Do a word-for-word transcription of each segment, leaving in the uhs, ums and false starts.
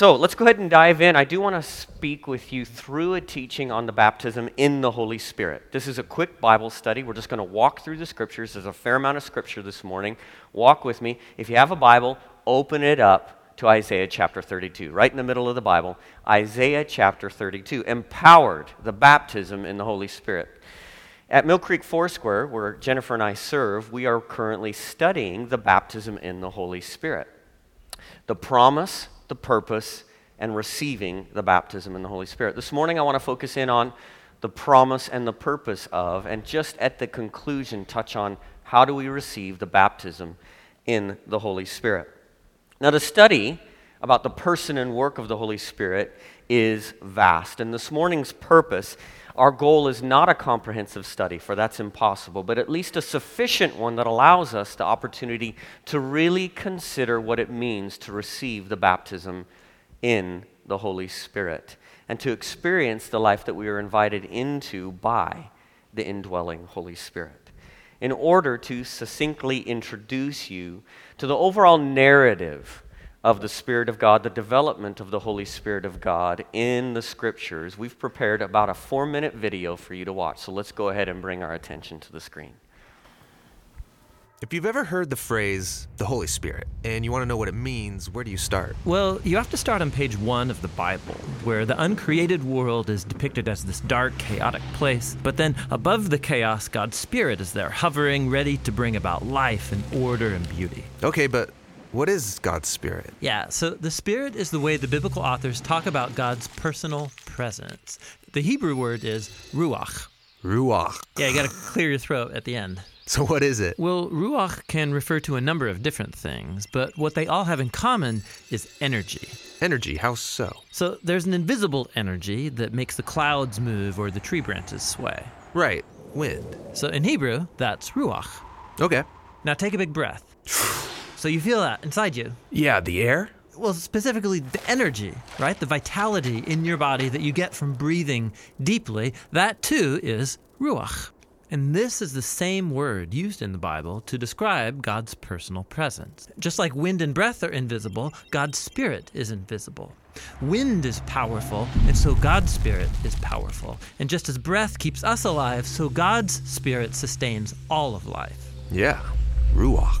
So let's go ahead and dive in. I do want to speak with you through a teaching on the baptism in the Holy Spirit. This is a quick Bible study. We're just going to walk through the scriptures. There's a fair amount of scripture this morning. Walk with me. If you have a Bible, open it up to Isaiah chapter thirty-two, right in the middle of the Bible. Isaiah chapter thirty-two, empowered the baptism in the Holy Spirit. At Mill Creek Foursquare, where Jennifer and I serve, we are currently studying the baptism in the Holy Spirit. The promise, the purpose, and receiving the baptism in the Holy Spirit. This morning I want to focus in on the promise and the purpose of, and just at the conclusion touch on how do we receive the baptism in the Holy Spirit. Now, the study about the person and work of the Holy Spirit is vast, and this morning's purpose, our goal is not a comprehensive study, for that's impossible, but at least a sufficient one that allows us the opportunity to really consider what it means to receive the baptism in the Holy Spirit and to experience the life that we are invited into by the indwelling Holy Spirit. In order to succinctly introduce you to the overall narrative of the Spirit of God, the development of the Holy Spirit of God in the Scriptures, we've prepared about a four-minute video for you to watch. So let's go ahead and bring our attention to the screen. If you've ever heard the phrase, the Holy Spirit, and you want to know what it means, where do you start? Well, you have to start on page one of the Bible, where the uncreated world is depicted as this dark, chaotic place. But then above the chaos, God's Spirit is there, hovering, ready to bring about life and order and beauty. Okay, but what is God's Spirit? Yeah, so the Spirit is the way the biblical authors talk about God's personal presence. The Hebrew word is ruach. Ruach. Yeah, you got to clear your throat at the end. So what is it? Well, ruach can refer to a number of different things, but what they all have in common is energy. Energy? How so? So there's an invisible energy that makes the clouds move or the tree branches sway. Right, wind. So in Hebrew, that's ruach. Okay. Now take a big breath. So you feel that inside you? Yeah, the air? Well, specifically the energy, right? The vitality in your body that you get from breathing deeply, that too is ruach. And this is the same word used in the Bible to describe God's personal presence. Just like wind and breath are invisible, God's Spirit is invisible. Wind is powerful, and so God's Spirit is powerful. And just as breath keeps us alive, so God's Spirit sustains all of life. Yeah, ruach.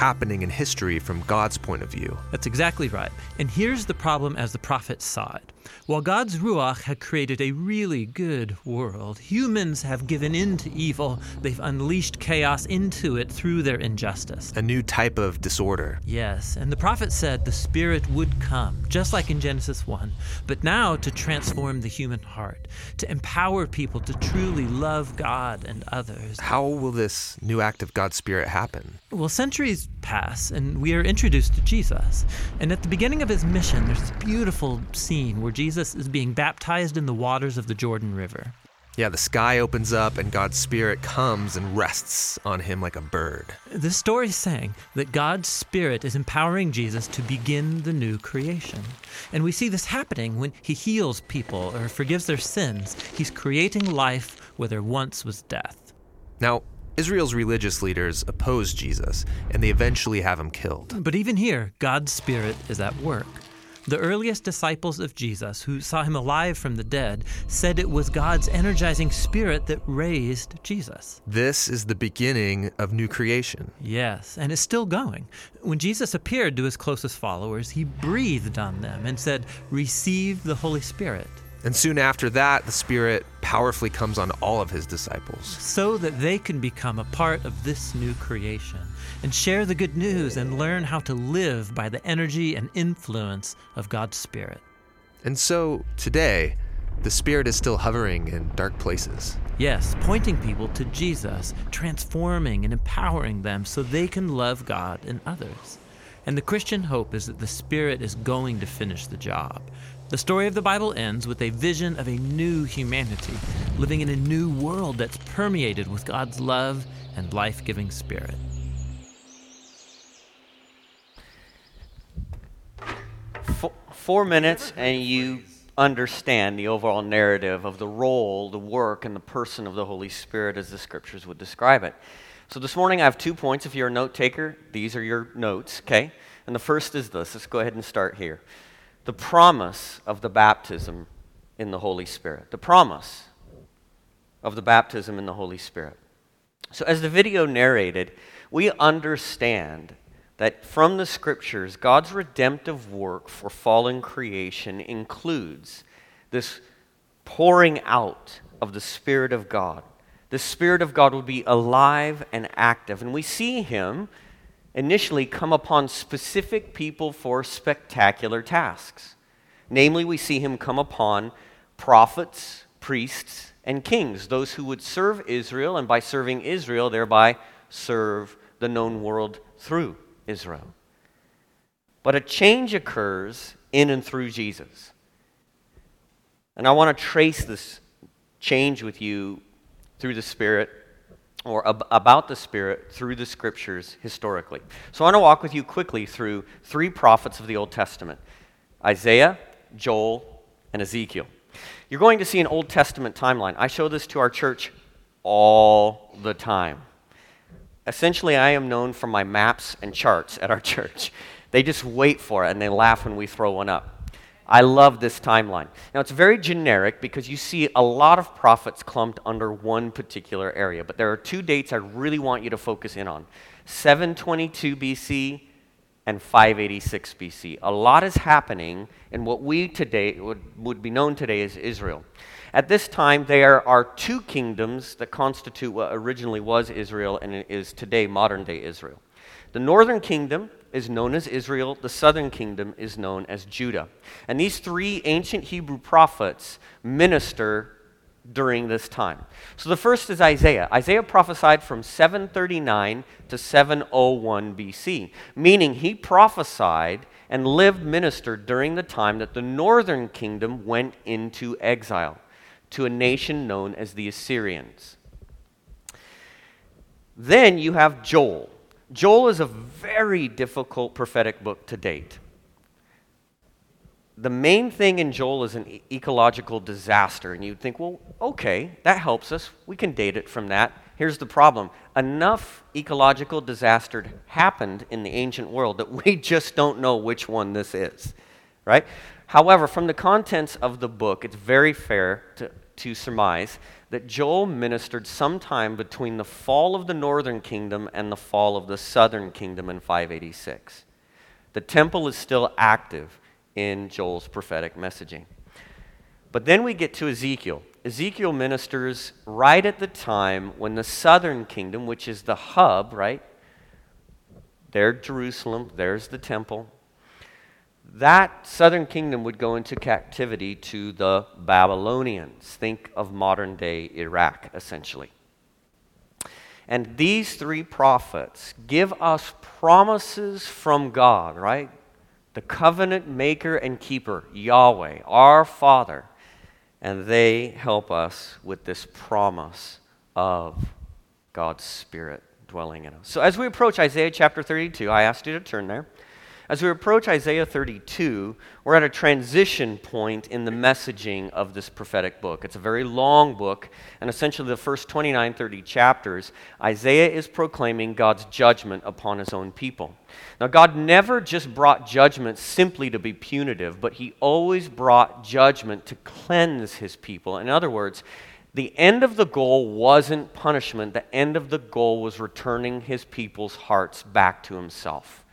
happening in history from God's point of view. That's exactly right. And here's the problem as the prophets saw it. While God's Ruach had created a really good world, humans have given in to evil. They've unleashed chaos into it through their injustice. A new type of disorder. Yes, and the prophet said the Spirit would come, just like in Genesis one, but now to transform the human heart, to empower people to truly love God and others. How will this new act of God's Spirit happen? Well, centuries pass, and we are introduced to Jesus. And at the beginning of his mission, there's this beautiful scene where Jesus is being baptized in the waters of the Jordan River. Yeah, the sky opens up, and God's Spirit comes and rests on him like a bird. This story is saying that God's Spirit is empowering Jesus to begin the new creation. And we see this happening when he heals people or forgives their sins. He's creating life where there once was death. Now, Israel's religious leaders oppose Jesus, and they eventually have him killed. But even here, God's Spirit is at work. The earliest disciples of Jesus, who saw him alive from the dead, said it was God's energizing Spirit that raised Jesus. This is the beginning of new creation. Yes, and it's still going. When Jesus appeared to his closest followers, he breathed on them and said, "Receive the Holy Spirit." And soon after that, the Spirit powerfully comes on all of his disciples. So that they can become a part of this new creation and share the good news and learn how to live by the energy and influence of God's Spirit. And so today, the Spirit is still hovering in dark places. Yes, pointing people to Jesus, transforming and empowering them so they can love God and others. And the Christian hope is that the Spirit is going to finish the job. The story of the Bible ends with a vision of a new humanity, living in a new world that's permeated with God's love and life-giving Spirit. Four, four minutes and you understand the overall narrative of the role, the work, and the person of the Holy Spirit as the Scriptures would describe it. So this morning I have two points. If you're a note taker, these are your notes, okay? And the first is this. Let's go ahead and start here. The promise of the baptism in the Holy Spirit. The promise of the baptism in the Holy Spirit. So as the video narrated, we understand that from the Scriptures, God's redemptive work for fallen creation includes this pouring out of the Spirit of God. The Spirit of God will be alive and active. And we see Him initially come upon specific people for spectacular tasks. Namely, we see Him come upon prophets, priests, and kings, those who would serve Israel, and by serving Israel, thereby serve the known world through Israel. But a change occurs in and through Jesus. And I want to trace this change with you through the Spirit, or ab- about the Spirit, through the Scriptures historically. So I want to walk with you quickly through three prophets of the Old Testament: Isaiah, Joel, and Ezekiel. You're going to see an Old Testament timeline. I show this to our church all the time. Essentially, I am known for my maps and charts at our church. They just wait for it, and they laugh when we throw one up. I love this timeline. Now, it's very generic because you see a lot of prophets clumped under one particular area, but there are two dates I really want you to focus in on, seven twenty-two B C and five eighty-six B C. A lot is happening in what we today would, would be known today as Israel. At this time, there are two kingdoms that constitute what originally was Israel and is today modern-day Israel. The northern kingdom is known as Israel, the southern kingdom is known as Judah. And these three ancient Hebrew prophets minister during this time. So the first is Isaiah. Isaiah prophesied from seven thirty-nine to seven oh one B C, meaning he prophesied and lived, ministered during the time that the northern kingdom went into exile to a nation known as the Assyrians. Then you have Joel. Joel is a very difficult prophetic book to date. The main thing in Joel is an ecological disaster, and you'd think, well, okay, that helps us. We can date it from that. Here's the problem. Enough ecological disaster happened in the ancient world that we just don't know which one this is, right? However, from the contents of the book, it's very fair to, to surmise that Joel ministered sometime between the fall of the northern kingdom and the fall of the southern kingdom in five eighty-six. The temple is still active in Joel's prophetic messaging. But then we get to Ezekiel. Ezekiel ministers right at the time when the southern kingdom, which is the hub, right? There's Jerusalem, there's the temple. That southern kingdom would go into captivity to the Babylonians. Think of modern-day Iraq, essentially. And these three prophets give us promises from God, right? The covenant maker and keeper, Yahweh, our Father. And they help us with this promise of God's Spirit dwelling in us. So as we approach Isaiah chapter thirty-two, I asked you to turn there. As we approach Isaiah thirty-two, we're at a transition point in the messaging of this prophetic book. It's a very long book, and essentially the first twenty-nine, thirty chapters, Isaiah is proclaiming God's judgment upon his own people. Now, God never just brought judgment simply to be punitive, but he always brought judgment to cleanse his people. In other words, the end of the goal wasn't punishment. The end of the goal was returning his people's hearts back to himself.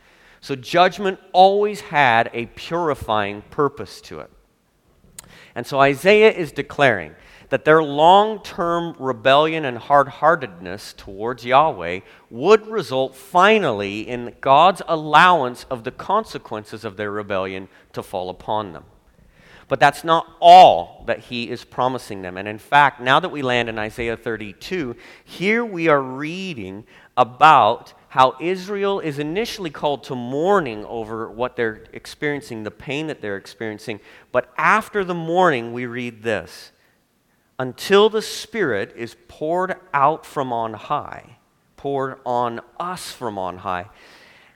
So judgment always had a purifying purpose to it. And so Isaiah is declaring that their long-term rebellion and hard-heartedness towards Yahweh would result finally in God's allowance of the consequences of their rebellion to fall upon them. But that's not all that he is promising them. And in fact, now that we land in Isaiah thirty-two, here we are reading about how Israel is initially called to mourning over what they're experiencing, the pain that they're experiencing. But after the mourning, we read this: until the Spirit is poured out from on high, poured on us from on high,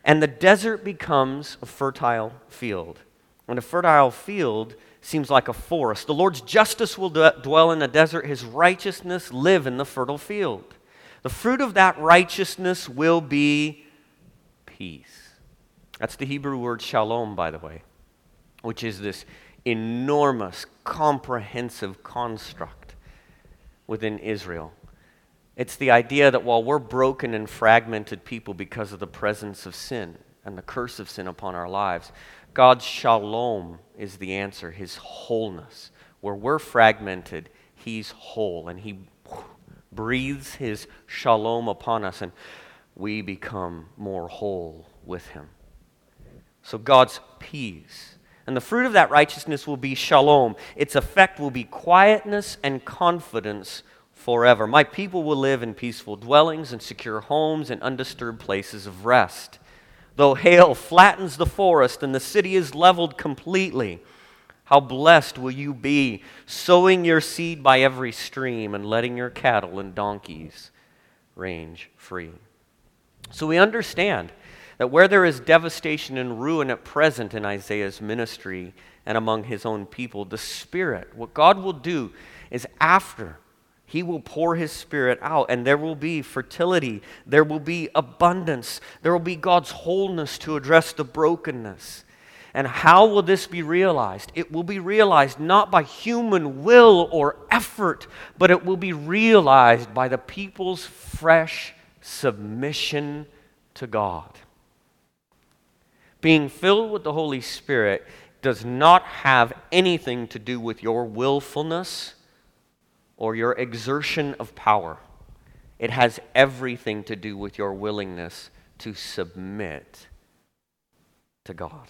and the desert becomes a fertile field. And a fertile field seems like a forest. The Lord's justice will d- dwell in the desert. His righteousness live in the fertile field. The fruit of that righteousness will be peace. That's the Hebrew word shalom, by the way, which is this enormous, comprehensive construct within Israel. It's the idea that while we're broken and fragmented people because of the presence of sin and the curse of sin upon our lives, God's shalom is the answer, His wholeness. Where we're fragmented, He's whole, and He breathes His shalom upon us, and we become more whole with Him. So God's peace. And the fruit of that righteousness will be shalom. Its effect will be quietness and confidence forever. My people will live in peaceful dwellings and secure homes and undisturbed places of rest. Though hail flattens the forest and the city is leveled completely, how blessed will you be, sowing your seed by every stream and letting your cattle and donkeys range free. So we understand that where there is devastation and ruin at present in Isaiah's ministry and among his own people, the Spirit, what God will do is after, He will pour His Spirit out, and there will be fertility, there will be abundance, there will be God's wholeness to address the brokenness. And how will this be realized? It will be realized not by human will or effort, but it will be realized by the people's fresh submission to God. Being filled with the Holy Spirit does not have anything to do with your willfulness or your exertion of power. It has everything to do with your willingness to submit to God.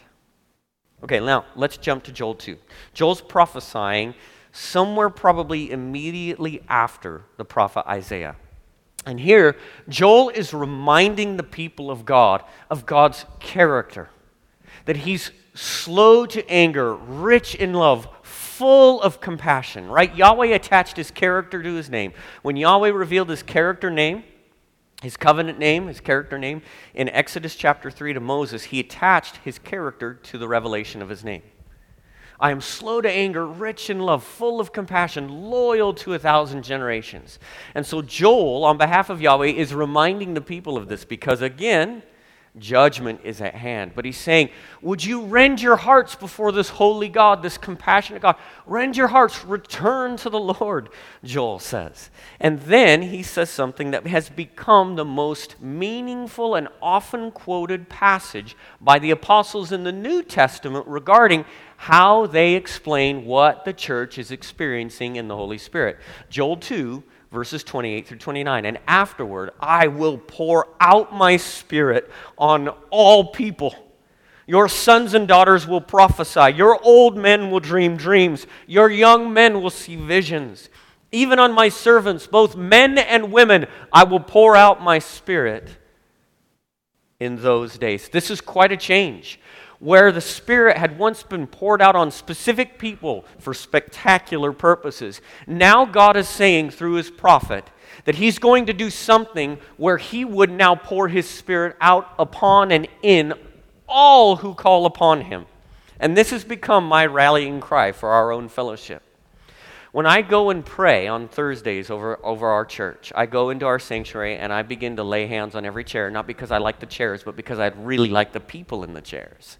Okay, now let's jump to Joel two. Joel's prophesying somewhere probably immediately after the prophet Isaiah. And here, Joel is reminding the people of God, of God's character, that He's slow to anger, rich in love, full of compassion, right? Yahweh attached His character to His name. When Yahweh revealed His character name, His covenant name, His character name, in Exodus chapter three to Moses, He attached His character to the revelation of His name. I am slow to anger, rich in love, full of compassion, loyal to a thousand generations. And so Joel, on behalf of Yahweh, is reminding the people of this because, again, judgment is at hand. But he's saying, would you rend your hearts before this holy God, this compassionate God? Rend your hearts, return to the Lord, Joel says. And then he says something that has become the most meaningful and often quoted passage by the apostles in the New Testament regarding how they explain what the church is experiencing in the Holy Spirit. Joel two, verses twenty-eight through twenty-nine, and afterward, I will pour out my Spirit on all people. Your sons and daughters will prophesy. Your old men will dream dreams. Your young men will see visions. Even on my servants, both men and women, I will pour out my Spirit in those days. This is quite a change. Where the Spirit had once been poured out on specific people for spectacular purposes, now God is saying through His prophet that He's going to do something where He would now pour His Spirit out upon and in all who call upon Him. And this has become my rallying cry for our own fellowship. When I go and pray on Thursdays over, over our church, I go into our sanctuary and I begin to lay hands on every chair, not because I like the chairs, but because I really like the people in the chairs.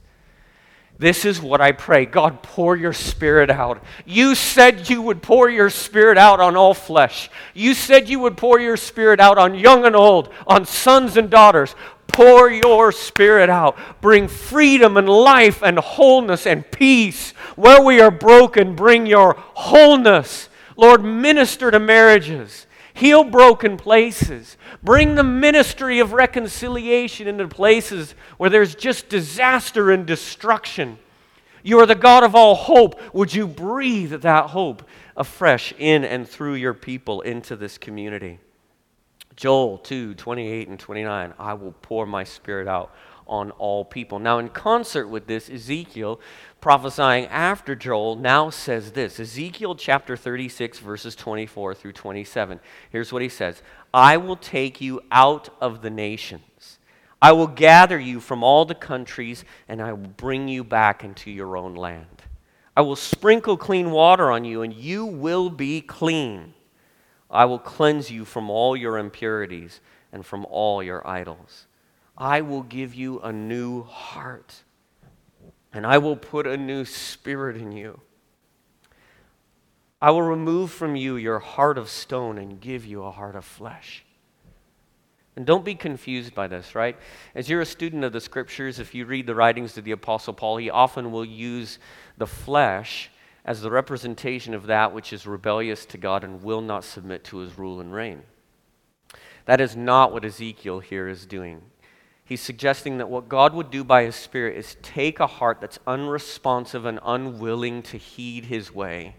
This is what I pray. God, pour your Spirit out. You said you would pour your Spirit out on all flesh. You said you would pour your Spirit out on young and old, on sons and daughters. Pour your Spirit out. Bring freedom and life and wholeness and peace. Where we are broken, bring your wholeness. Lord, minister to marriages. Heal broken places. Bring the ministry of reconciliation into places where there's just disaster and destruction. You are the God of all hope. Would you breathe that hope afresh in and through your people into this community? Joel two, twenty-eight and twenty-nine, I will pour my spirit out on all people. Now, in concert with this, Ezekiel, prophesying after Joel, now says this. Ezekiel chapter thirty-six, verses twenty-four through twenty-seven. Here's what he says. I will take you out of the nations. I will gather you from all the countries, and I will bring you back into your own land. I will sprinkle clean water on you, and you will be clean. I will cleanse you from all your impurities and from all your idols. I will give you a new heart, and I will put a new spirit in you. I will remove from you your heart of stone and give you a heart of flesh. And don't be confused by this, right? As you're a student of the Scriptures, if you read the writings of the Apostle Paul, he often will use the flesh as the representation of that which is rebellious to God and will not submit to his rule and reign. That is not what Ezekiel here is doing. He's suggesting that what God would do by his Spirit is take a heart that's unresponsive and unwilling to heed his way,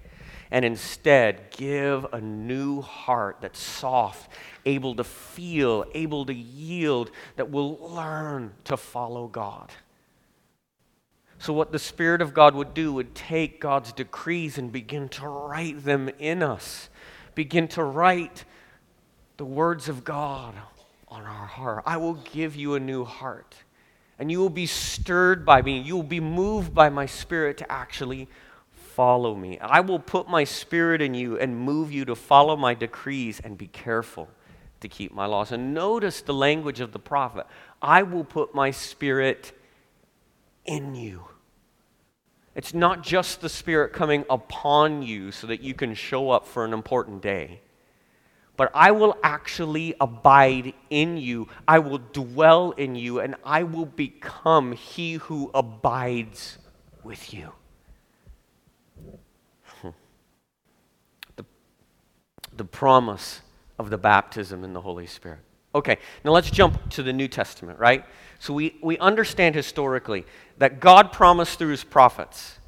and instead give a new heart that's soft, able to feel, able to yield, that will learn to follow God. So what the Spirit of God would do would take God's decrees and begin to write them in us, begin to write the words of God on our heart. I will give you a new heart, and you will be stirred by me. You will be moved by my Spirit to actually follow me. I will put my Spirit in you and move you to follow my decrees and be careful to keep my laws. And notice the language of the prophet. I will put my Spirit in you. It's not just the Spirit coming upon you so that you can show up for an important day. But I will actually abide in you, I will dwell in you, and I will become he who abides with you. The, the promise of the baptism in the Holy Spirit. Okay, now let's jump to the New Testament, right? So we, we understand historically that God promised through his prophets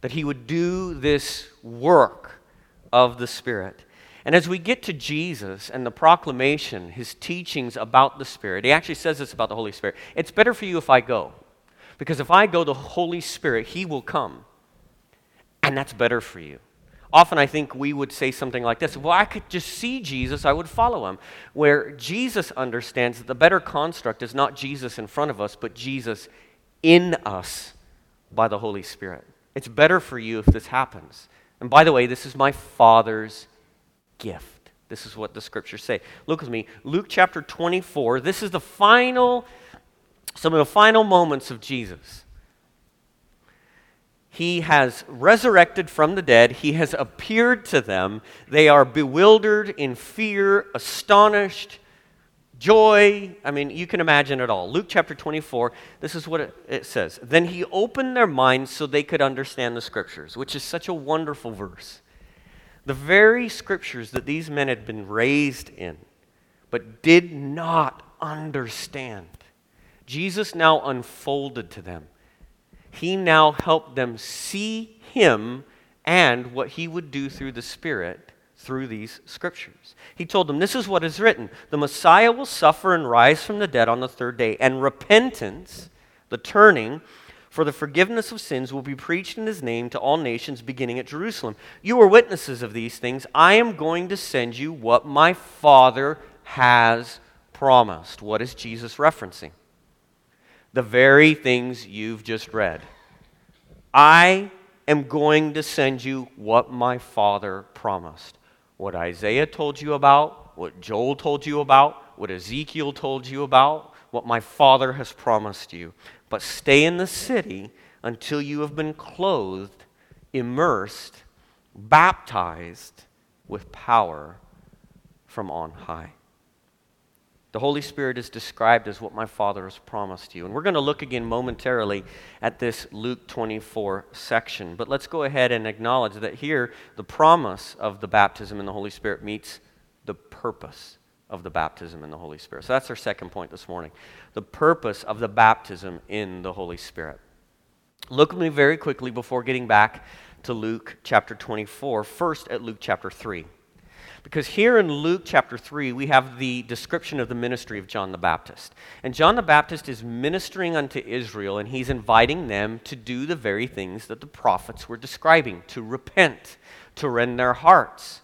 that he would do this work of the Spirit. And as we get to Jesus and the proclamation, his teachings about the Spirit, he actually says this about the Holy Spirit. It's better for you if I go, because if I go, the Holy Spirit, he will come, and that's better for you. Often I think we would say something like this, well, I could just see Jesus, I would follow him, where Jesus understands that the better construct is not Jesus in front of us, but Jesus in us by the Holy Spirit. It's better for you if this happens. And by the way, this is my Father's gift. This is what the Scriptures say. Look with me, Luke chapter twenty-four. This is the final, some of the final moments of Jesus. He has resurrected from the dead. He has appeared to them. They are bewildered, in fear, astonished, joy. I mean, you can imagine it all. Luke chapter twenty-four, this is what it, it says. Then he opened their minds so they could understand the Scriptures, which is such a wonderful verse. The very Scriptures that these men had been raised in, but did not understand, Jesus now unfolded to them. He now helped them see him and what he would do through the Spirit through these Scriptures. He told them, this is what is written. The Messiah will suffer and rise from the dead on the third day, and repentance, the turning, for the forgiveness of sins will be preached in his name to all nations, beginning at Jerusalem. You are witnesses of these things. I am going to send you what my Father has promised. What is Jesus referencing? The very things you've just read. I am going to send you what my Father promised. What Isaiah told you about, what Joel told you about, what Ezekiel told you about, what my Father has promised you. But stay in the city until you have been clothed, immersed, baptized with power from on high. The Holy Spirit is described as what my Father has promised you. And we're going to look again momentarily at this Luke twenty-four section. But let's go ahead and acknowledge that here the promise of the baptism in the Holy Spirit meets the purpose of the baptism in the Holy Spirit. So that's our second point this morning. The purpose of the baptism in the Holy Spirit. Look at me very quickly before getting back to Luke chapter twenty-four. First at Luke chapter three. Because here in Luke chapter three, we have the description of the ministry of John the Baptist. And John the Baptist is ministering unto Israel, and he's inviting them to do the very things that the prophets were describing, to repent, to rend their hearts.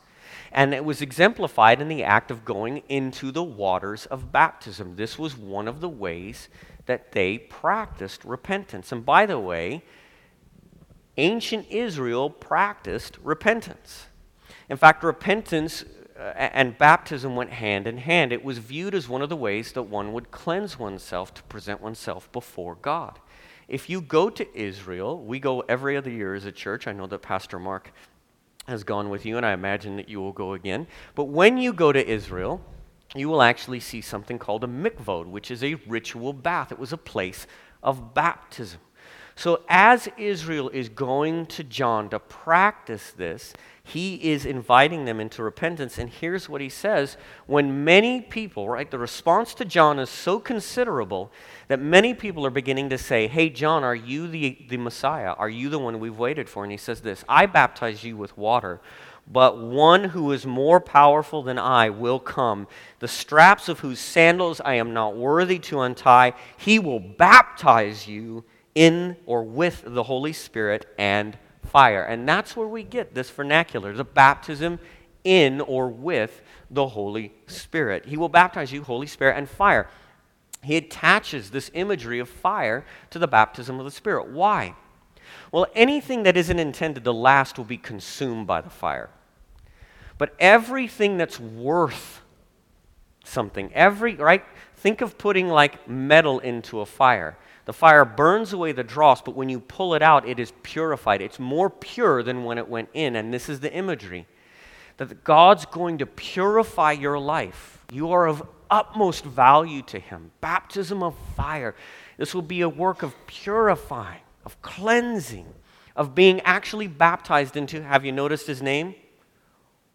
And it was exemplified in the act of going into the waters of baptism. This was one of the ways that they practiced repentance. And by the way, ancient Israel practiced repentance. In fact, repentance and baptism went hand in hand. It was viewed as one of the ways that one would cleanse oneself to present oneself before God. If you go to Israel, we go every other year as a church. I know that Pastor Mark has gone with you, and I imagine that you will go again. But when you go to Israel, you will actually see something called a mikvah, which is a ritual bath. It was a place of baptism. So as Israel is going to John to practice this, he is inviting them into repentance. And here's what he says. When many people, right, the response to John is so considerable that many people are beginning to say, hey, John, are you the, the Messiah? Are you the one we've waited for? And he says this, I baptize you with water, but one who is more powerful than I will come, the straps of whose sandals I am not worthy to untie. He will baptize you in or with the Holy Spirit and fire. And that's where we get this vernacular, the baptism in or with the Holy Spirit. He will baptize you, Holy Spirit, and fire. He attaches this imagery of fire to the baptism of the Spirit. Why? Well, anything that isn't intended to last will be consumed by the fire. But everything that's worth something, every, right? Think of putting like metal into a fire. The fire burns away the dross, but when you pull it out, it is purified. It's more pure than when it went in, and this is the imagery. That God's going to purify your life. You are of utmost value to Him. Baptism of fire. This will be a work of purifying, of cleansing, of being actually baptized into, have you noticed His name?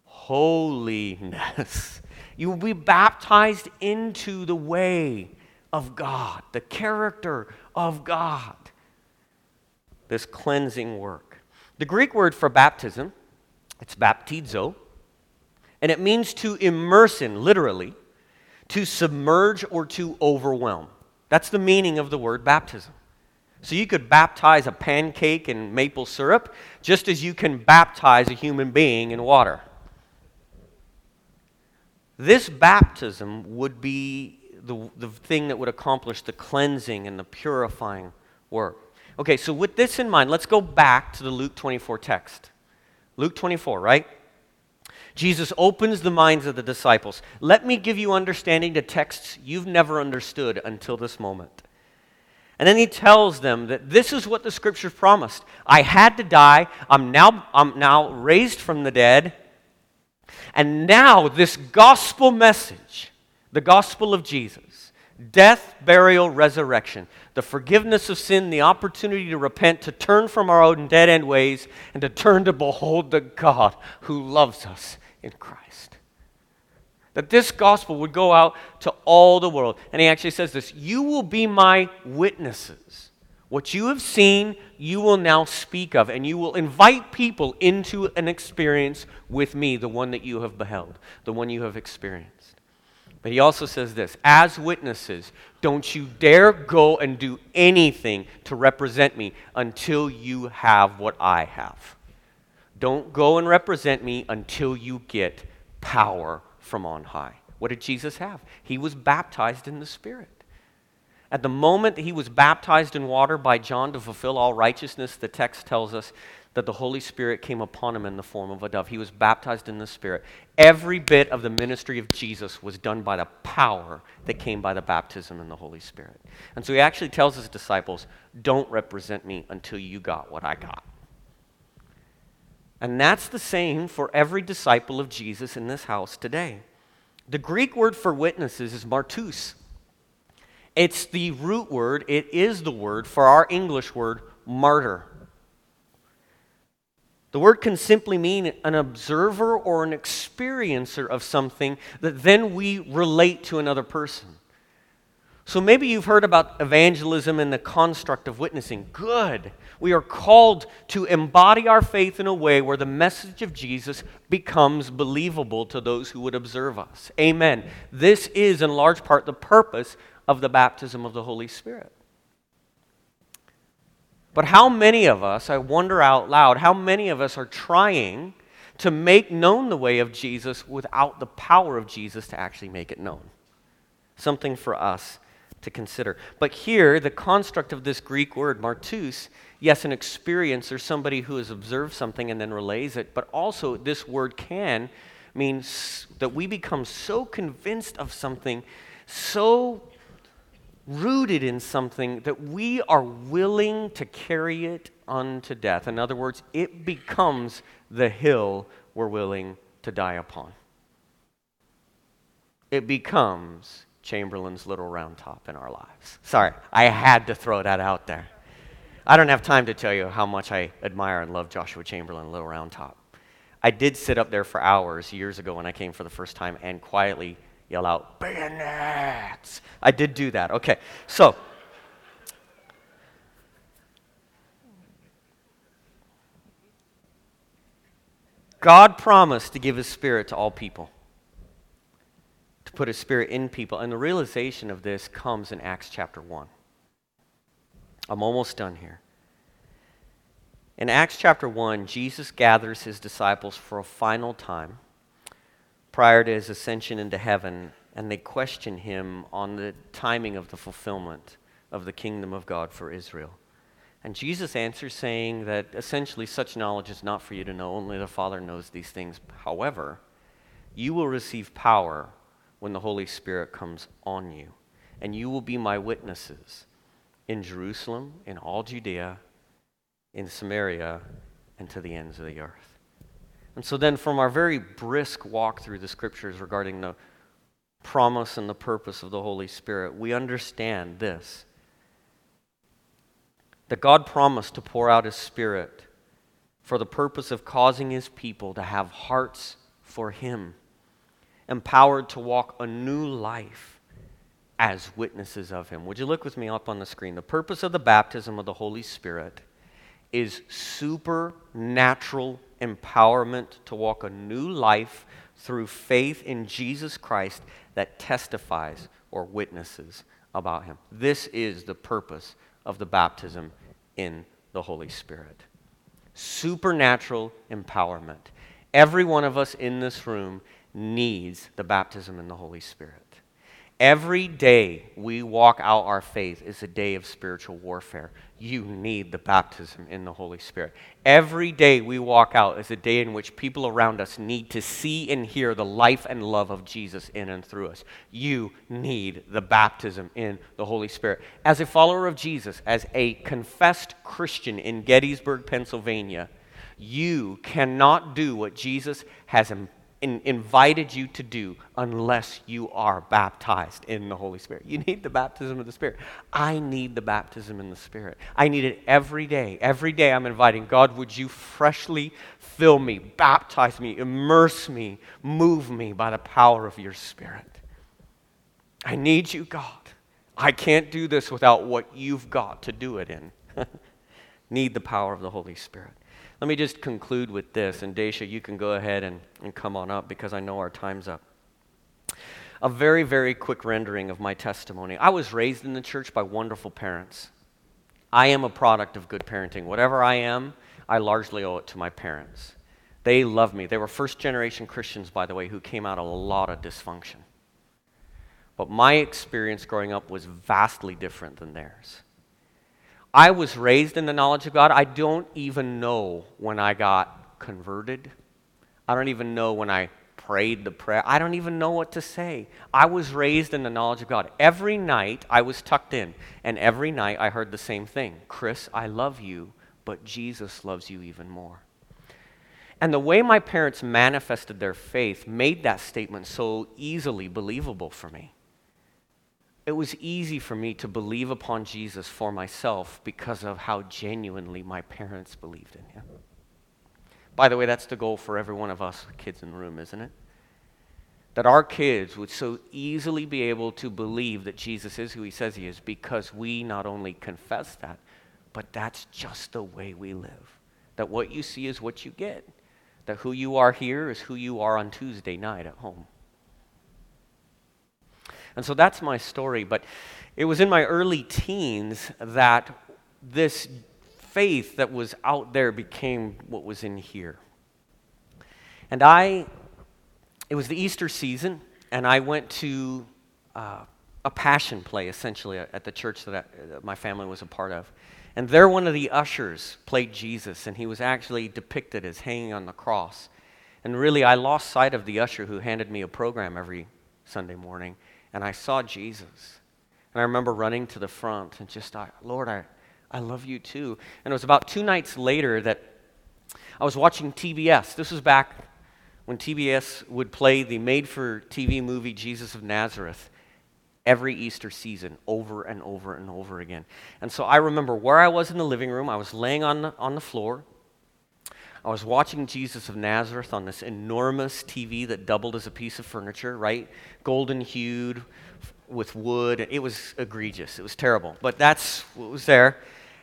Holiness. You will be baptized into the way of God, the character of God, this cleansing work. The Greek word for baptism, it's baptizo, and it means to immerse in, literally, to submerge or to overwhelm. That's the meaning of the word baptism. So you could baptize a pancake in maple syrup just as you can baptize a human being in water. This baptism would be The, the thing that would accomplish the cleansing and the purifying work. Okay, so with this in mind, let's go back to the Luke twenty-four text. Luke twenty-four, right? Jesus opens the minds of the disciples. Let me give you understanding to texts you've never understood until this moment. And then he tells them that this is what the scriptures promised. I had to die. I'm now, I'm now raised from the dead. And now this gospel message, the gospel of Jesus, death, burial, resurrection, the forgiveness of sin, the opportunity to repent, to turn from our own dead-end ways, and to turn to behold the God who loves us in Christ. That this gospel would go out to all the world. And he actually says this, you will be my witnesses. What you have seen, you will now speak of, and you will invite people into an experience with me, the one that you have beheld, the one you have experienced. But he also says this, as witnesses, don't you dare go and do anything to represent me until you have what I have. Don't go and represent me until you get power from on high. What did Jesus have? He was baptized in the Spirit. At the moment that he was baptized in water by John to fulfill all righteousness, the text tells us that the Holy Spirit came upon him in the form of a dove. He was baptized in the Spirit. Every bit of the ministry of Jesus was done by the power that came by the baptism in the Holy Spirit. And so he actually tells his disciples, don't represent me until you got what I got. And that's the same for every disciple of Jesus in this house today. The Greek word for witnesses is martus. It's the root word. It is the word for our English word, martyr. The word can simply mean an observer or an experiencer of something that then we relate to another person. So maybe you've heard about evangelism and the construct of witnessing. Good. We are called to embody our faith in a way where the message of Jesus becomes believable to those who would observe us. Amen. This is in large part the purpose of the baptism of the Holy Spirit. But how many of us, I wonder out loud, how many of us are trying to make known the way of Jesus without the power of Jesus to actually make it known? Something for us to consider. But here, the construct of this Greek word, martus, yes, an experience or somebody who has observed something and then relays it, but also this word can mean that we become so convinced of something, so rooted in something, that we are willing to carry it unto death. In other words, it becomes the hill we're willing to die upon. It becomes Chamberlain's Little Round Top in our lives. Sorry, I had to throw that out there. I don't have time to tell you how much I admire and love Joshua Chamberlain, Little Round Top. I did sit up there for hours years ago when I came for the first time and quietly yell out, bayonets! I did do that. Okay, so God promised to give His Spirit to all people, to put His Spirit in people. And the realization of this comes in Acts chapter one. I'm almost done here. In Acts chapter one, Jesus gathers His disciples for a final time prior to His ascension into heaven, and they question Him on the timing of the fulfillment of the kingdom of God for Israel. And Jesus answers saying that essentially such knowledge is not for you to know, only the Father knows these things. However, you will receive power when the Holy Spirit comes on you, and you will be my witnesses in Jerusalem, in all Judea, in Samaria, and to the ends of the earth. And so then from our very brisk walk through the Scriptures regarding the promise and the purpose of the Holy Spirit, we understand this, that God promised to pour out His Spirit for the purpose of causing His people to have hearts for Him, empowered to walk a new life as witnesses of Him. Would you look with me up on the screen? The purpose of the baptism of the Holy Spirit is supernatural empowerment to walk a new life through faith in Jesus Christ that testifies or witnesses about Him. This is the purpose of the baptism in the Holy Spirit. Supernatural empowerment. Every one of us in this room needs the baptism in the Holy Spirit. Every day we walk out our faith is a day of spiritual warfare. You need the baptism in the Holy Spirit. Every day we walk out is a day in which people around us need to see and hear the life and love of Jesus in and through us. You need the baptism in the Holy Spirit. As a follower of Jesus, as a confessed Christian in Gettysburg, Pennsylvania, you cannot do what Jesus has empowered In, invited you to do unless you are baptized in the Holy Spirit. You need the baptism of the Spirit. I need the baptism in the Spirit. I need it every day. Every day I'm inviting, God, would you freshly fill me, baptize me, immerse me, move me by the power of your Spirit. I need you, God. I can't do this without what you've got to do it in. Need the power of the Holy Spirit. Let me just conclude with this, and Daisha, you can go ahead and, and come on up because I know our time's up. A very, very quick rendering of my testimony. I was raised in the church by wonderful parents. I am a product of good parenting. Whatever I am, I largely owe it to my parents. They love me. They were first-generation Christians, by the way, who came out of a lot of dysfunction. But my experience growing up was vastly different than theirs. I was raised in the knowledge of God. I don't even know when I got converted. I don't even know when I prayed the prayer. I don't even know what to say. I was raised in the knowledge of God. Every night I was tucked in, and every night I heard the same thing. Chris, I love you, but Jesus loves you even more. And the way my parents manifested their faith made that statement so easily believable for me. It was easy for me to believe upon Jesus for myself because of how genuinely my parents believed in Him. By the way, that's the goal for every one of us kids in the room, isn't it? that our kids would so easily be able to believe that Jesus is who he says he is, because we not only confess that, but that's just the way we live. That what you see is what you get. That who you are here is who you are on Tuesday night at home. And so that's my story, but it was in my early teens that this faith that was out there became what was in here. And I, it was the Easter season, and I went to uh, a passion play, essentially, at the church that, I, that my family was a part of. And there one of the ushers played Jesus, and he was actually depicted as hanging on the cross. And really, I lost sight of the usher who handed me a program every Sunday morning, and I saw Jesus. And I remember running to the front and just thought, Lord, I, I love you too. And it was about two nights later that I was watching T B S. This was back when T B S would play the made-for-T V movie Jesus of Nazareth every Easter season, over and over and over again. And so I remember where I was in the living room. I was laying on the, on the floor. I was watching Jesus of Nazareth on this enormous T V that doubled as a piece of furniture, right? Golden-hued with wood. It was egregious. It was terrible. But that's what was there.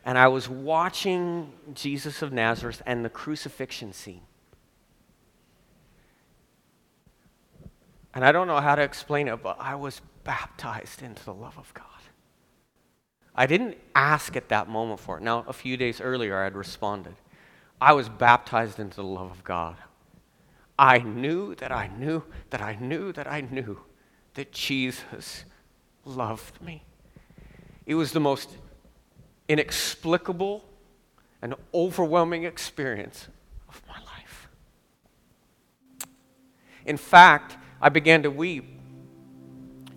And I was watching Jesus of Nazareth and the crucifixion scene. And I don't know how to explain it, but I was baptized into the love of God. I didn't ask at that moment for it. Now, a few days earlier, I had responded. I was baptized into the love of God. I knew that I knew that I knew that I knew that Jesus loved me. It was the most inexplicable and overwhelming experience of my life. In fact, I began to weep,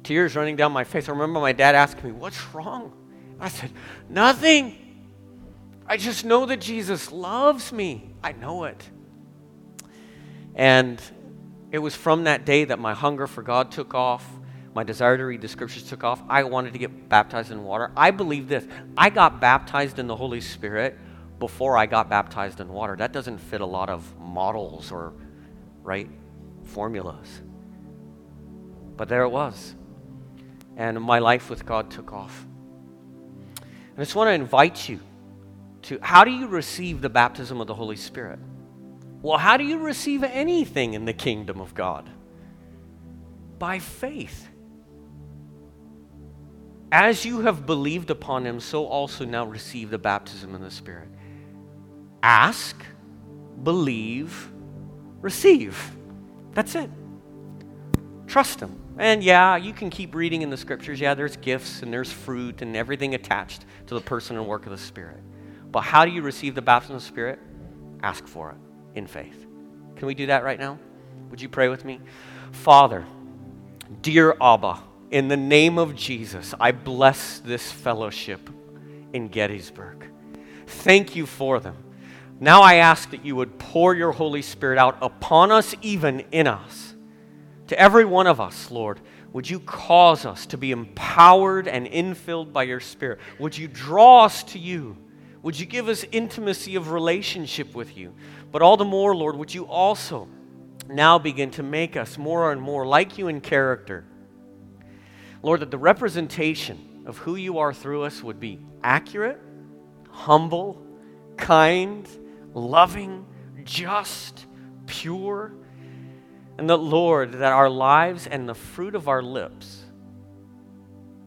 tears running down my face. I remember my dad asking me, "What's wrong?" I said, "Nothing. I just know that Jesus loves me. I know it." And it was from that day that my hunger for God took off. My desire to read the scriptures took off. I wanted to get baptized in water. I believe this. I got baptized in the Holy Spirit before I got baptized in water. That doesn't fit a lot of models or, right, formulas. But there it was. And my life with God took off. And I just want to invite you to, how do you receive the baptism of the Holy Spirit? Well, how do you receive anything in the kingdom of God? By faith. As you have believed upon him, so also now receive the baptism in the Spirit. Ask, believe, receive. That's it. Trust him. And yeah, you can keep reading in the scriptures. Yeah, there's gifts and there's fruit and everything attached to the person and work of the Spirit. But how do you receive the baptism of the Spirit? Ask for it in faith. Can we do that right now? Would you pray with me? Father, dear Abba, in the name of Jesus, I bless this fellowship in Gettysburg. Thank you for them. Now I ask that you would pour your Holy Spirit out upon us, even in us. To every one of us, Lord, would you cause us to be empowered and infilled by your Spirit? Would you draw us to you? Would you give us intimacy of relationship with you? But all the more, Lord, would you also now begin to make us more and more like you in character? Lord, that the representation of who you are through us would be accurate, humble, kind, loving, just, pure. And that, Lord, that our lives and the fruit of our lips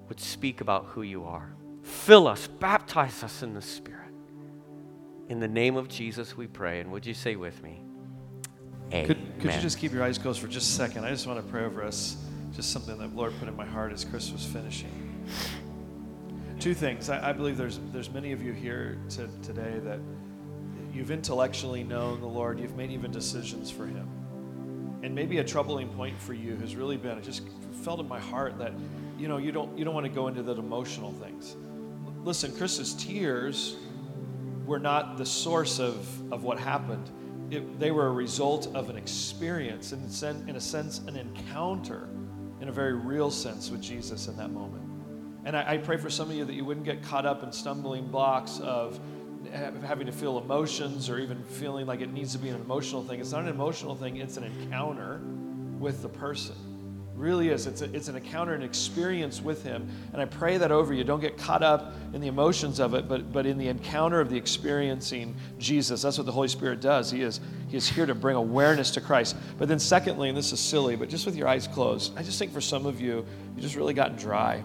would speak about who you are. Fill us, baptize us in the Spirit. In the name of Jesus we pray. And would you say with me, amen. Could, could you just keep your eyes closed for just a second? I just want to pray over us. Just something that the Lord put in my heart as Chris was finishing. Two things. I, I believe there's there's many of you here to, today that you've intellectually known the Lord. You've made even decisions for him. And maybe a troubling point for you has really been, I just felt in my heart that, you know, you don't you don't want to go into the emotional things. Listen, Chris's tears were not the source of, of what happened. It, they were a result of an experience, and in a sense, an encounter, in a very real sense, with Jesus in that moment. And I, I pray for some of you that you wouldn't get caught up in stumbling blocks of having to feel emotions or even feeling like it needs to be an emotional thing. It's not an emotional thing. It's an encounter with the person. really is. It's, a, it's an encounter, an experience with him. And I pray that over you. Don't get caught up in the emotions of it, but but in the encounter of the experiencing Jesus. That's what the Holy Spirit does. He is, he is here to bring awareness to Christ. But then secondly, and this is silly, but just with your eyes closed, I just think for some of you, you just really got dry.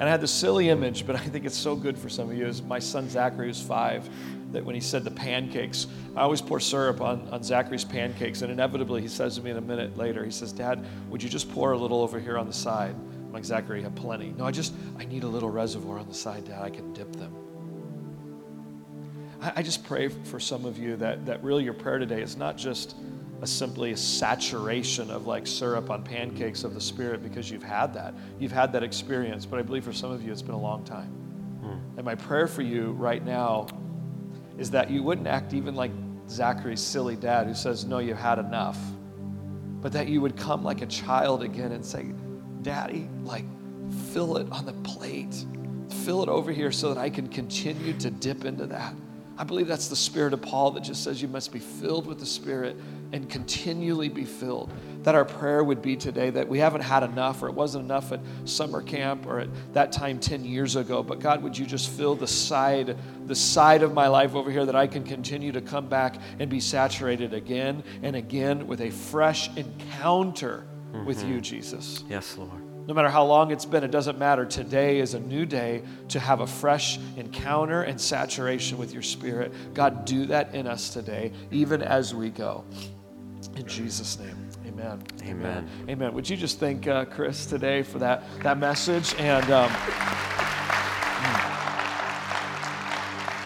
And I had this silly image, but I think it's so good for some of you. Is my son Zachary, who's five, that when he said the pancakes, I always pour syrup on, on Zachary's pancakes, and inevitably he says to me in a minute later, he says, "Dad, would you just pour a little over here on the side?" I'm like, "Zachary, you have plenty." "No, I just, I need a little reservoir on the side, Dad. I can dip them." I, I just pray for some of you that, that really your prayer today is not just a simply a saturation of like syrup on pancakes of the Spirit, because you've had that. You've had that experience, but I believe for some of you it's been a long time. Hmm. And my prayer for you right now is that you wouldn't act even like Zachary's silly dad who says, "No, you've had enough," but that you would come like a child again and say, "Daddy, like fill it on the plate. Fill it over here so that I can continue to dip into that." I believe that's the spirit of Paul that just says you must be filled with the Spirit and continually be filled. That our prayer would be today that we haven't had enough, or it wasn't enough at summer camp or at that time ten years ago, but God, would you just fill the side, the side of my life over here that I can continue to come back and be saturated again and again with a fresh encounter mm-hmm. with you, Jesus. Yes, Lord. No matter how long it's been, it doesn't matter. Today is a new day to have a fresh encounter and saturation with your Spirit. God, do that in us today, even as we go. In Jesus' name, amen. Amen. Amen. Amen. Would you just thank uh, Chris today for that, that message? And um